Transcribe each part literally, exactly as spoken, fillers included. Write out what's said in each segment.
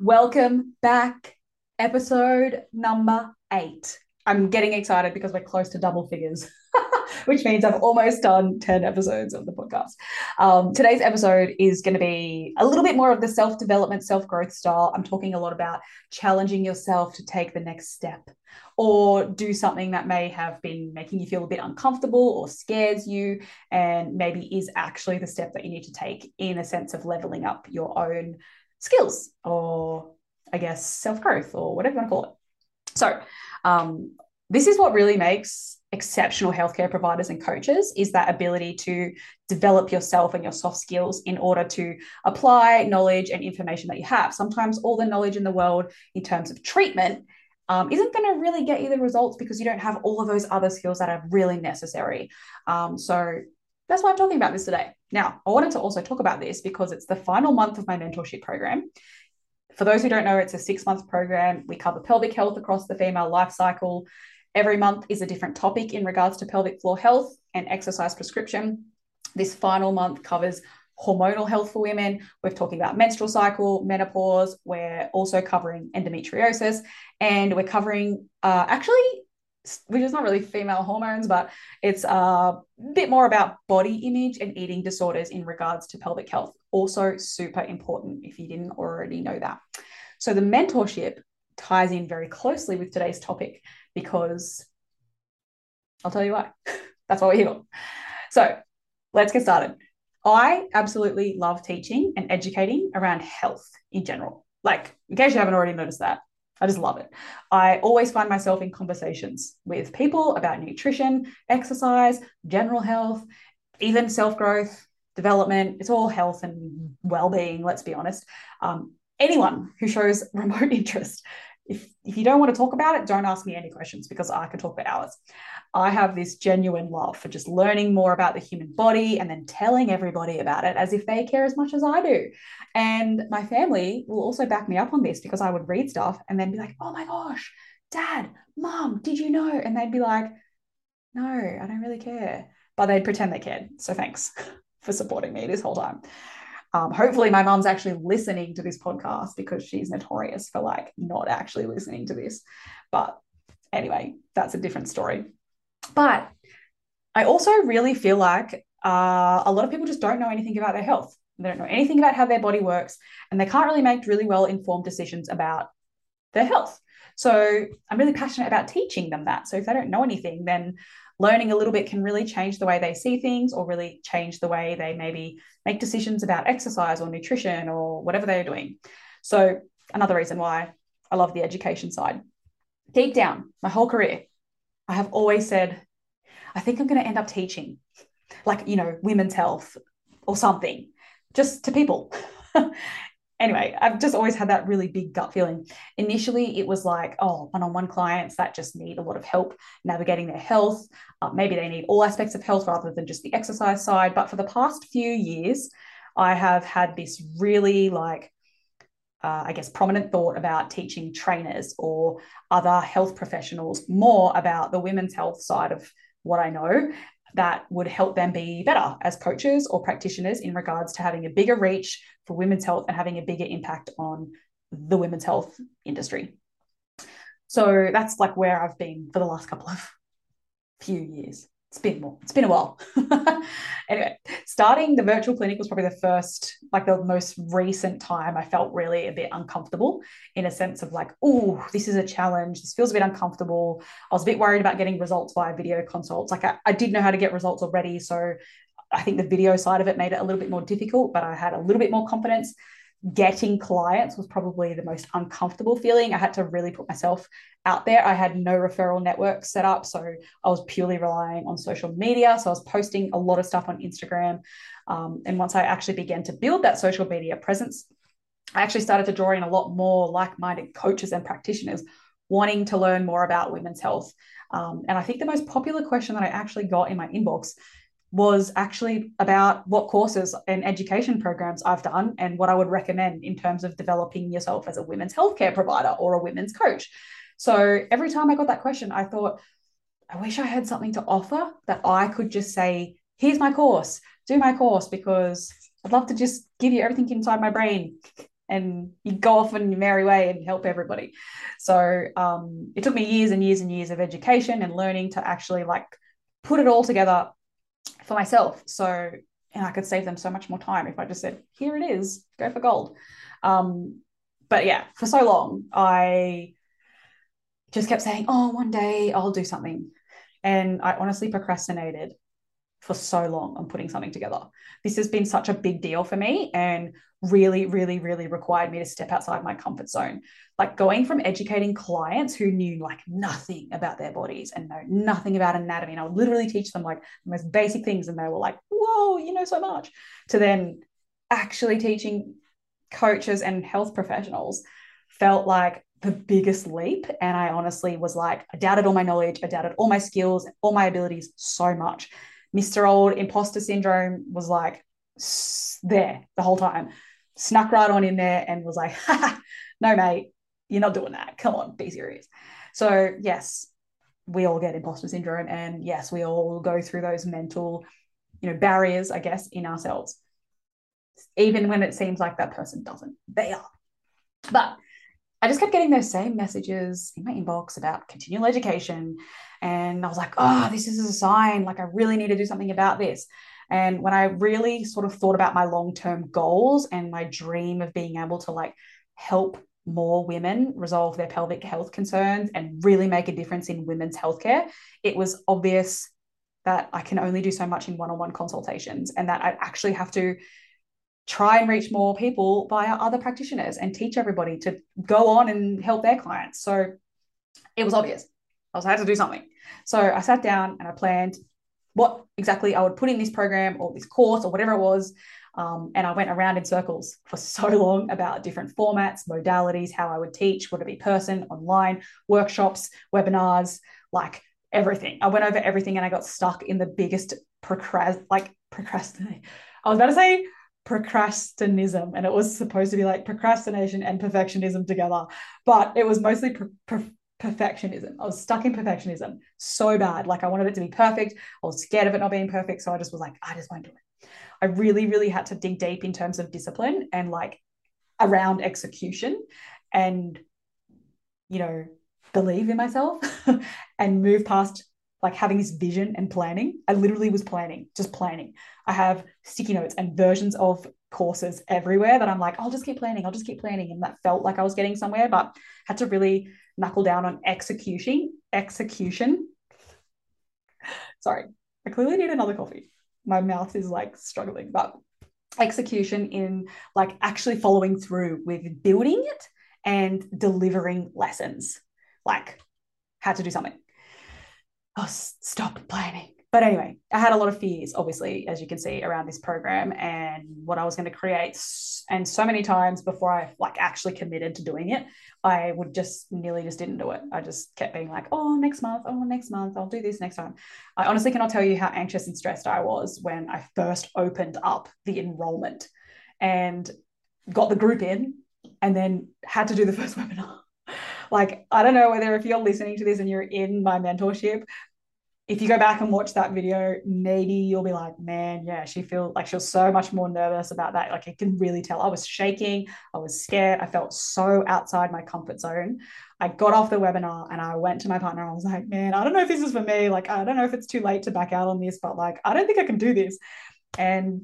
Welcome back, episode number eight. I'm getting excited because we're close to double figures, which means I've almost done ten episodes of the podcast. Um, today's episode is going to be a little bit more of the self-development, self-growth style. I'm talking a lot about challenging yourself to take the next step or do something that may have been making you feel a bit uncomfortable or scares you, and maybe is actually the step that you need to take in a sense of leveling up your own skills or, I guess, self-growth or whatever you want to call it. So um, this is what really makes exceptional healthcare providers and coaches, is that ability to develop yourself and your soft skills in order to apply knowledge and information that you have. Sometimes all the knowledge in the world in terms of treatment um, isn't going to really get you the results because you don't have all of those other skills that are really necessary. Um, so that's why I'm talking about this today. Now, I wanted to also talk about this because it's the final month of my mentorship program. For those who don't know, it's a six-month program. We cover pelvic health across the female life cycle. Every month is a different topic in regards to pelvic floor health and exercise prescription. This final month covers hormonal health for women. We're talking about menstrual cycle, menopause. We're also covering endometriosis, and we're covering uh, actually... which is not really female hormones, but it's a bit more about body image and eating disorders in regards to pelvic health. Also super important if you didn't already know that. So the mentorship ties in very closely with today's topic because I'll tell you why. That's what we're here for. So let's get started. I absolutely love teaching and educating around health in general. Like, in case you haven't already noticed that, I just love it. I always find myself in conversations with people about nutrition, exercise, general health, even self-growth, development. It's all health and well-being, let's be honest. Um, anyone who shows remote interest, if, if you don't want to talk about it, don't ask me any questions because I could talk for hours. I have this genuine love for just learning more about the human body and then telling everybody about it as if they care as much as I do. And my family will also back me up on this because I would read stuff and then be like, oh my gosh, Dad, Mom, did you know? And they'd be like, no, I don't really care. But they'd pretend they cared. So thanks for supporting me this whole time. Um, hopefully my mom's actually listening to this podcast because she's notorious for like not actually listening to this. But anyway, that's a different story. But I also really feel like uh, a lot of people just don't know anything about their health. They don't know anything about how their body works, and they can't really make really well-informed decisions about their health. So I'm really passionate about teaching them that. So if they don't know anything, then learning a little bit can really change the way they see things or really change the way they maybe make decisions about exercise or nutrition or whatever they're doing. So another reason why I love the education side. Deep down, my whole career, I have always said, I think I'm going to end up teaching, like, you know, women's health or something, just to people. Anyway, I've just always had that really big gut feeling. Initially, it was like, oh, one-on-one clients that just need a lot of help navigating their health. Uh, maybe they need all aspects of health rather than just the exercise side. But for the past few years, I have had this really like, uh, I guess, prominent thought about teaching trainers or other health professionals more about the women's health side of what I know that would help them be better as coaches or practitioners in regards to having a bigger reach for women's health and having a bigger impact on the women's health industry. So that's like where I've been for the last couple of few years. It's been more, it's been a while. Anyway, starting the virtual clinic was probably the first, like the most recent time I felt really a bit uncomfortable in a sense of like, oh, this is a challenge. This feels a bit uncomfortable. I was a bit worried about getting results via video consults. Like I, I did know how to get results already. So I think the video side of it made it a little bit more difficult, but I had a little bit more confidence. Getting clients was probably the most uncomfortable feeling. I had to really put myself out there. I had no referral network set up, so I was purely relying on social media. So I was posting a lot of stuff on Instagram. Um, and once I actually began to build that social media presence, I actually started to draw in a lot more like-minded coaches and practitioners wanting to learn more about women's health. Um, and I think the most popular question that I actually got in my inbox was actually about what courses and education programs I've done and what I would recommend in terms of developing yourself as a women's healthcare provider or a women's coach. So every time I got that question, I thought, I wish I had something to offer that I could just say, here's my course, do my course, because I'd love to just give you everything inside my brain and you go off in your merry way and help everybody. So um, it took me years and years and years of education and learning to actually like put it all together for myself. So and I could save them so much more time if I just said, here it is, go for gold. Um, but yeah, for so long, I just kept saying, oh, one day I'll do something. And I honestly procrastinated for so long on putting something together. This has been such a big deal for me and really, really, really required me to step outside my comfort zone. Like going from educating clients who knew like nothing about their bodies and know nothing about anatomy. And I would literally teach them like the most basic things. And they were like, whoa, you know so much. To then actually teaching coaches and health professionals felt like the biggest leap. And I honestly was like, I doubted all my knowledge. I doubted all my skills, all my abilities so much. Mister Old Imposter Syndrome was like there the whole time, snuck right on in there and was like, ha, ha, no, mate, you're not doing that. Come on, be serious. So yes, we all get imposter syndrome. And yes, we all go through those mental, you know, barriers, I guess, in ourselves, even when it seems like that person doesn't, they are. But I just kept getting those same messages in my inbox about continual education. And I was like, oh, this is a sign. Like I really need to do something about this. And when I really sort of thought about my long-term goals and my dream of being able to like help more women resolve their pelvic health concerns and really make a difference in women's healthcare, it was obvious that I can only do so much in one-on-one consultations and that I actually have to try and reach more people via other practitioners and teach everybody to go on and help their clients. So it was obvious. I was like, I had to do something. So I sat down and I planned what exactly I would put in this program or this course or whatever it was. Um, and I went around in circles for so long about different formats, modalities, how I would teach, would it be person, online, workshops, webinars, like everything. I went over everything and I got stuck in the biggest procrast- like procrastinate. I was about to say procrastinism, and it was supposed to be like procrastination and perfectionism together, but it was mostly per- per- perfectionism. I was stuck in perfectionism so bad. Like I wanted it to be perfect. I was scared of it not being perfect. So I just was like, I just won't do it. I really, really had to dig deep in terms of discipline and like around execution and, you know, believe in myself and move past like having this vision and planning. I literally was planning, just planning. I have sticky notes and versions of courses everywhere that I'm like, I'll just keep planning. I'll just keep planning. And that felt like I was getting somewhere, but had to really knuckle down on execution, execution. Sorry, I clearly need another coffee. My mouth is like struggling, but execution in like actually following through with building it and delivering lessons, like how to do something. Oh, stop planning. But anyway, I had a lot of fears, obviously, as you can see around this program and what I was going to create. And so many times before I like actually committed to doing it, I would just nearly just didn't do it. I just kept being like, oh, next month, oh, next month, I'll do this next time. I honestly cannot tell you how anxious and stressed I was when I first opened up the enrollment and got the group in and then had to do the first webinar. Like, I don't know whether if you're listening to this and you're in my mentorship, if you go back and watch that video, maybe you'll be like, man, yeah, she feels like she was so much more nervous about that. Like you can really tell I was shaking. I was scared. I felt so outside my comfort zone. I got off the webinar and I went to my partner. I was like, man, I don't know if this is for me. Like, I don't know if it's too late to back out on this, but like, I don't think I can do this. And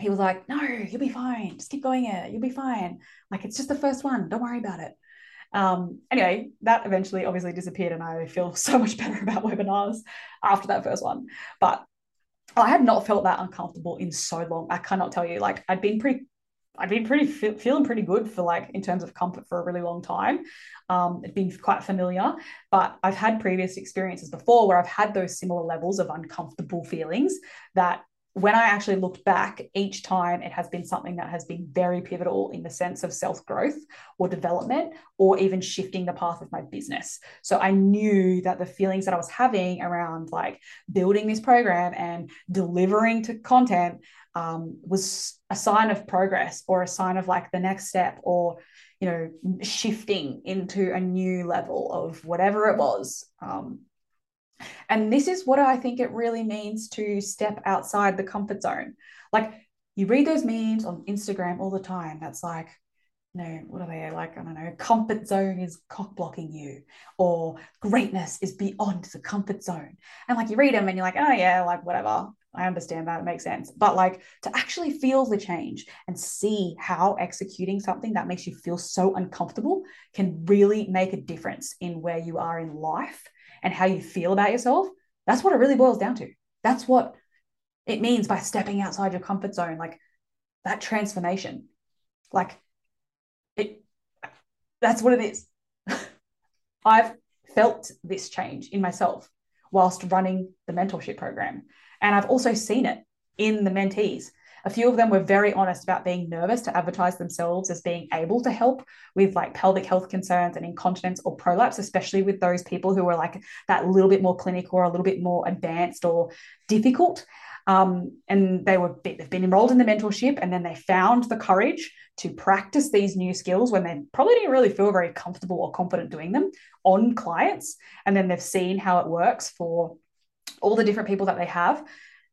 he was like, no, you'll be fine. Just keep going it. You'll be fine. Like, it's just the first one. Don't worry about it. Um, anyway, that eventually obviously disappeared and I feel so much better about webinars after that first one. But I had not felt that uncomfortable in so long. I cannot tell you, like I'd been pretty, I'd been pretty fe- feeling pretty good for like, in terms of comfort for a really long time. Um, it'd been quite familiar, but I've had previous experiences before where I've had those similar levels of uncomfortable feelings that when I actually looked back each time, it has been something that has been very pivotal in the sense of self-growth or development or even shifting the path of my business. So I knew that the feelings that I was having around like building this program and delivering to content um, was a sign of progress or a sign of like the next step or, you know, shifting into a new level of whatever it was. Um, And this is what I think it really means to step outside the comfort zone. Like you read those memes on Instagram all the time. That's like, you know, what are they like? I don't know, comfort zone is cock blocking you, or greatness is beyond the comfort zone. And like you read them and you're like, oh yeah, like whatever. I understand that. It makes sense. But like to actually feel the change and see how executing something that makes you feel so uncomfortable can really make a difference in where you are in life and how you feel about yourself. That's what it really boils down to. That's what it means by stepping outside your comfort zone. Like that transformation, like it, that's what it is. I've felt this change in myself whilst running the mentorship program. And I've also seen it in the mentees. A few of them were very honest about being nervous to advertise themselves as being able to help with like pelvic health concerns and incontinence or prolapse, especially with those people who were like that little bit more clinical or a little bit more advanced or difficult. Um, and they were, they've been enrolled in the mentorship, and then they found the courage to practice these new skills when they probably didn't really feel very comfortable or confident doing them on clients. And then they've seen how it works for all the different people that they have,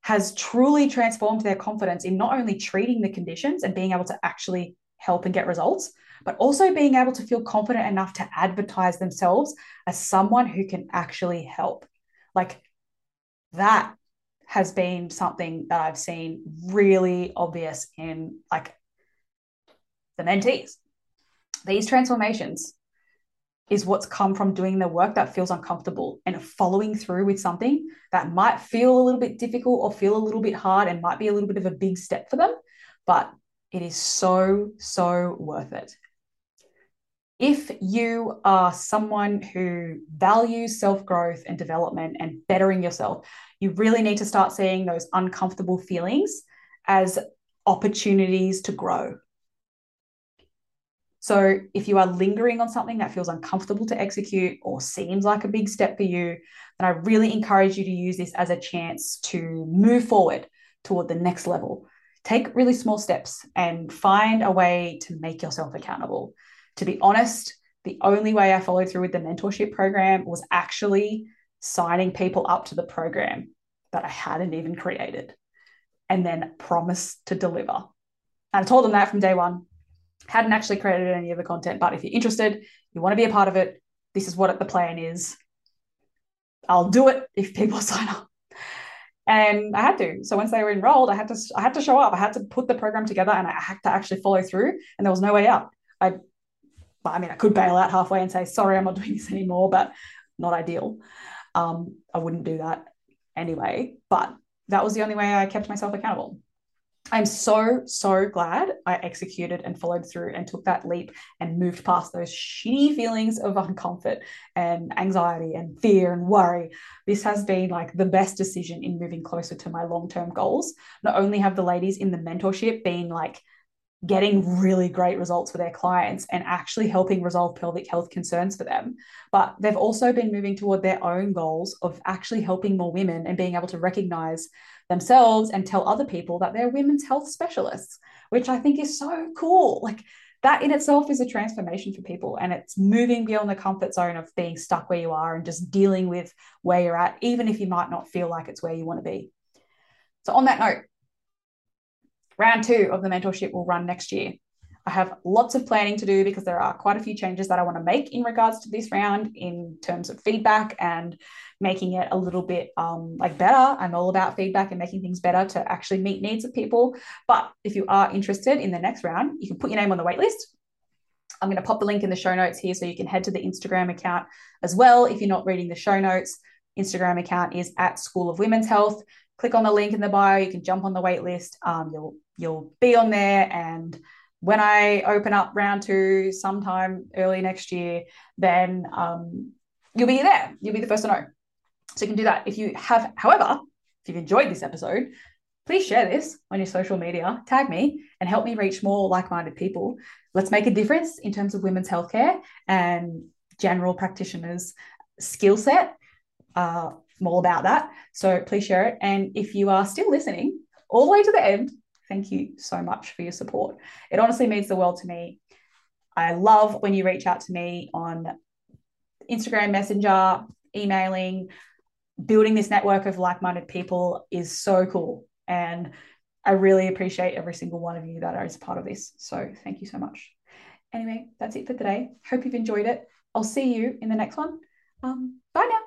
has truly transformed their confidence in not only treating the conditions and being able to actually help and get results, but also being able to feel confident enough to advertise themselves as someone who can actually help. Like that has been something that I've seen really obvious in like the mentees. These transformations is what's come from doing the work that feels uncomfortable and following through with something that might feel a little bit difficult or feel a little bit hard and might be a little bit of a big step for them, but it is so, so worth it. If you are someone who values self-growth and development and bettering yourself, you really need to start seeing those uncomfortable feelings as opportunities to grow. So if you are lingering on something that feels uncomfortable to execute or seems like a big step for you, then I really encourage you to use this as a chance to move forward toward the next level. Take really small steps and find a way to make yourself accountable. To be honest, the only way I followed through with the mentorship program was actually signing people up to the program that I hadn't even created and then promise to deliver. And I told them that from day one. Hadn't actually created any of the content, but if you're interested, you want to be a part of it, this is what the plan is. I'll do it if people sign up. And I had to. So once they were enrolled, I had to I had to show up. I had to put the program together and I had to actually follow through, and there was no way out. I, I mean, I could bail out halfway and say, sorry, I'm not doing this anymore, but not ideal. Um, I wouldn't do that anyway, but that was the only way I kept myself accountable. I'm so, so glad I executed and followed through and took that leap and moved past those shitty feelings of uncomfort and anxiety and fear and worry. This has been like the best decision in moving closer to my long-term goals. Not only have the ladies in the mentorship been like getting really great results for their clients and actually helping resolve pelvic health concerns for them, but they've also been moving toward their own goals of actually helping more women and being able to recognize themselves and tell other people that they're women's health specialists, which I think is so cool. Like that in itself is a transformation for people, and it's moving beyond the comfort zone of being stuck where you are and just dealing with where you're at, even if you might not feel like it's where you want to be. So on that note, round two of the mentorship will run next year. I have lots of planning to do because there are quite a few changes that I want to make in regards to this round in terms of feedback and making it a little bit um, like better. I'm all about feedback and making things better to actually meet needs of people. But if you are interested in the next round, you can put your name on the waitlist. I'm going to pop the link in the show notes here so you can head to the Instagram account as well. If you're not reading the show notes, Instagram account is at School of Women's Health. Click on the link in the bio. You can jump on the wait list. Um, you'll, you'll be on there. And when I open up round two sometime early next year, then um, you'll be there. You'll be the first to know. So you can do that. If you have, however, if you've enjoyed this episode, please share this on your social media, tag me, and help me reach more like-minded people. Let's make a difference in terms of women's healthcare and general practitioners' skill set. Uh, I'm all about that. So please share it. And if you are still listening all the way to the end, thank you so much for your support. It honestly means the world to me. I love when you reach out to me on Instagram Messenger, emailing. Building this network of like-minded people is so cool. And I really appreciate every single one of you that is part of this. So thank you so much. Anyway, that's it for today. Hope you've enjoyed it. I'll see you in the next one. Um, bye now.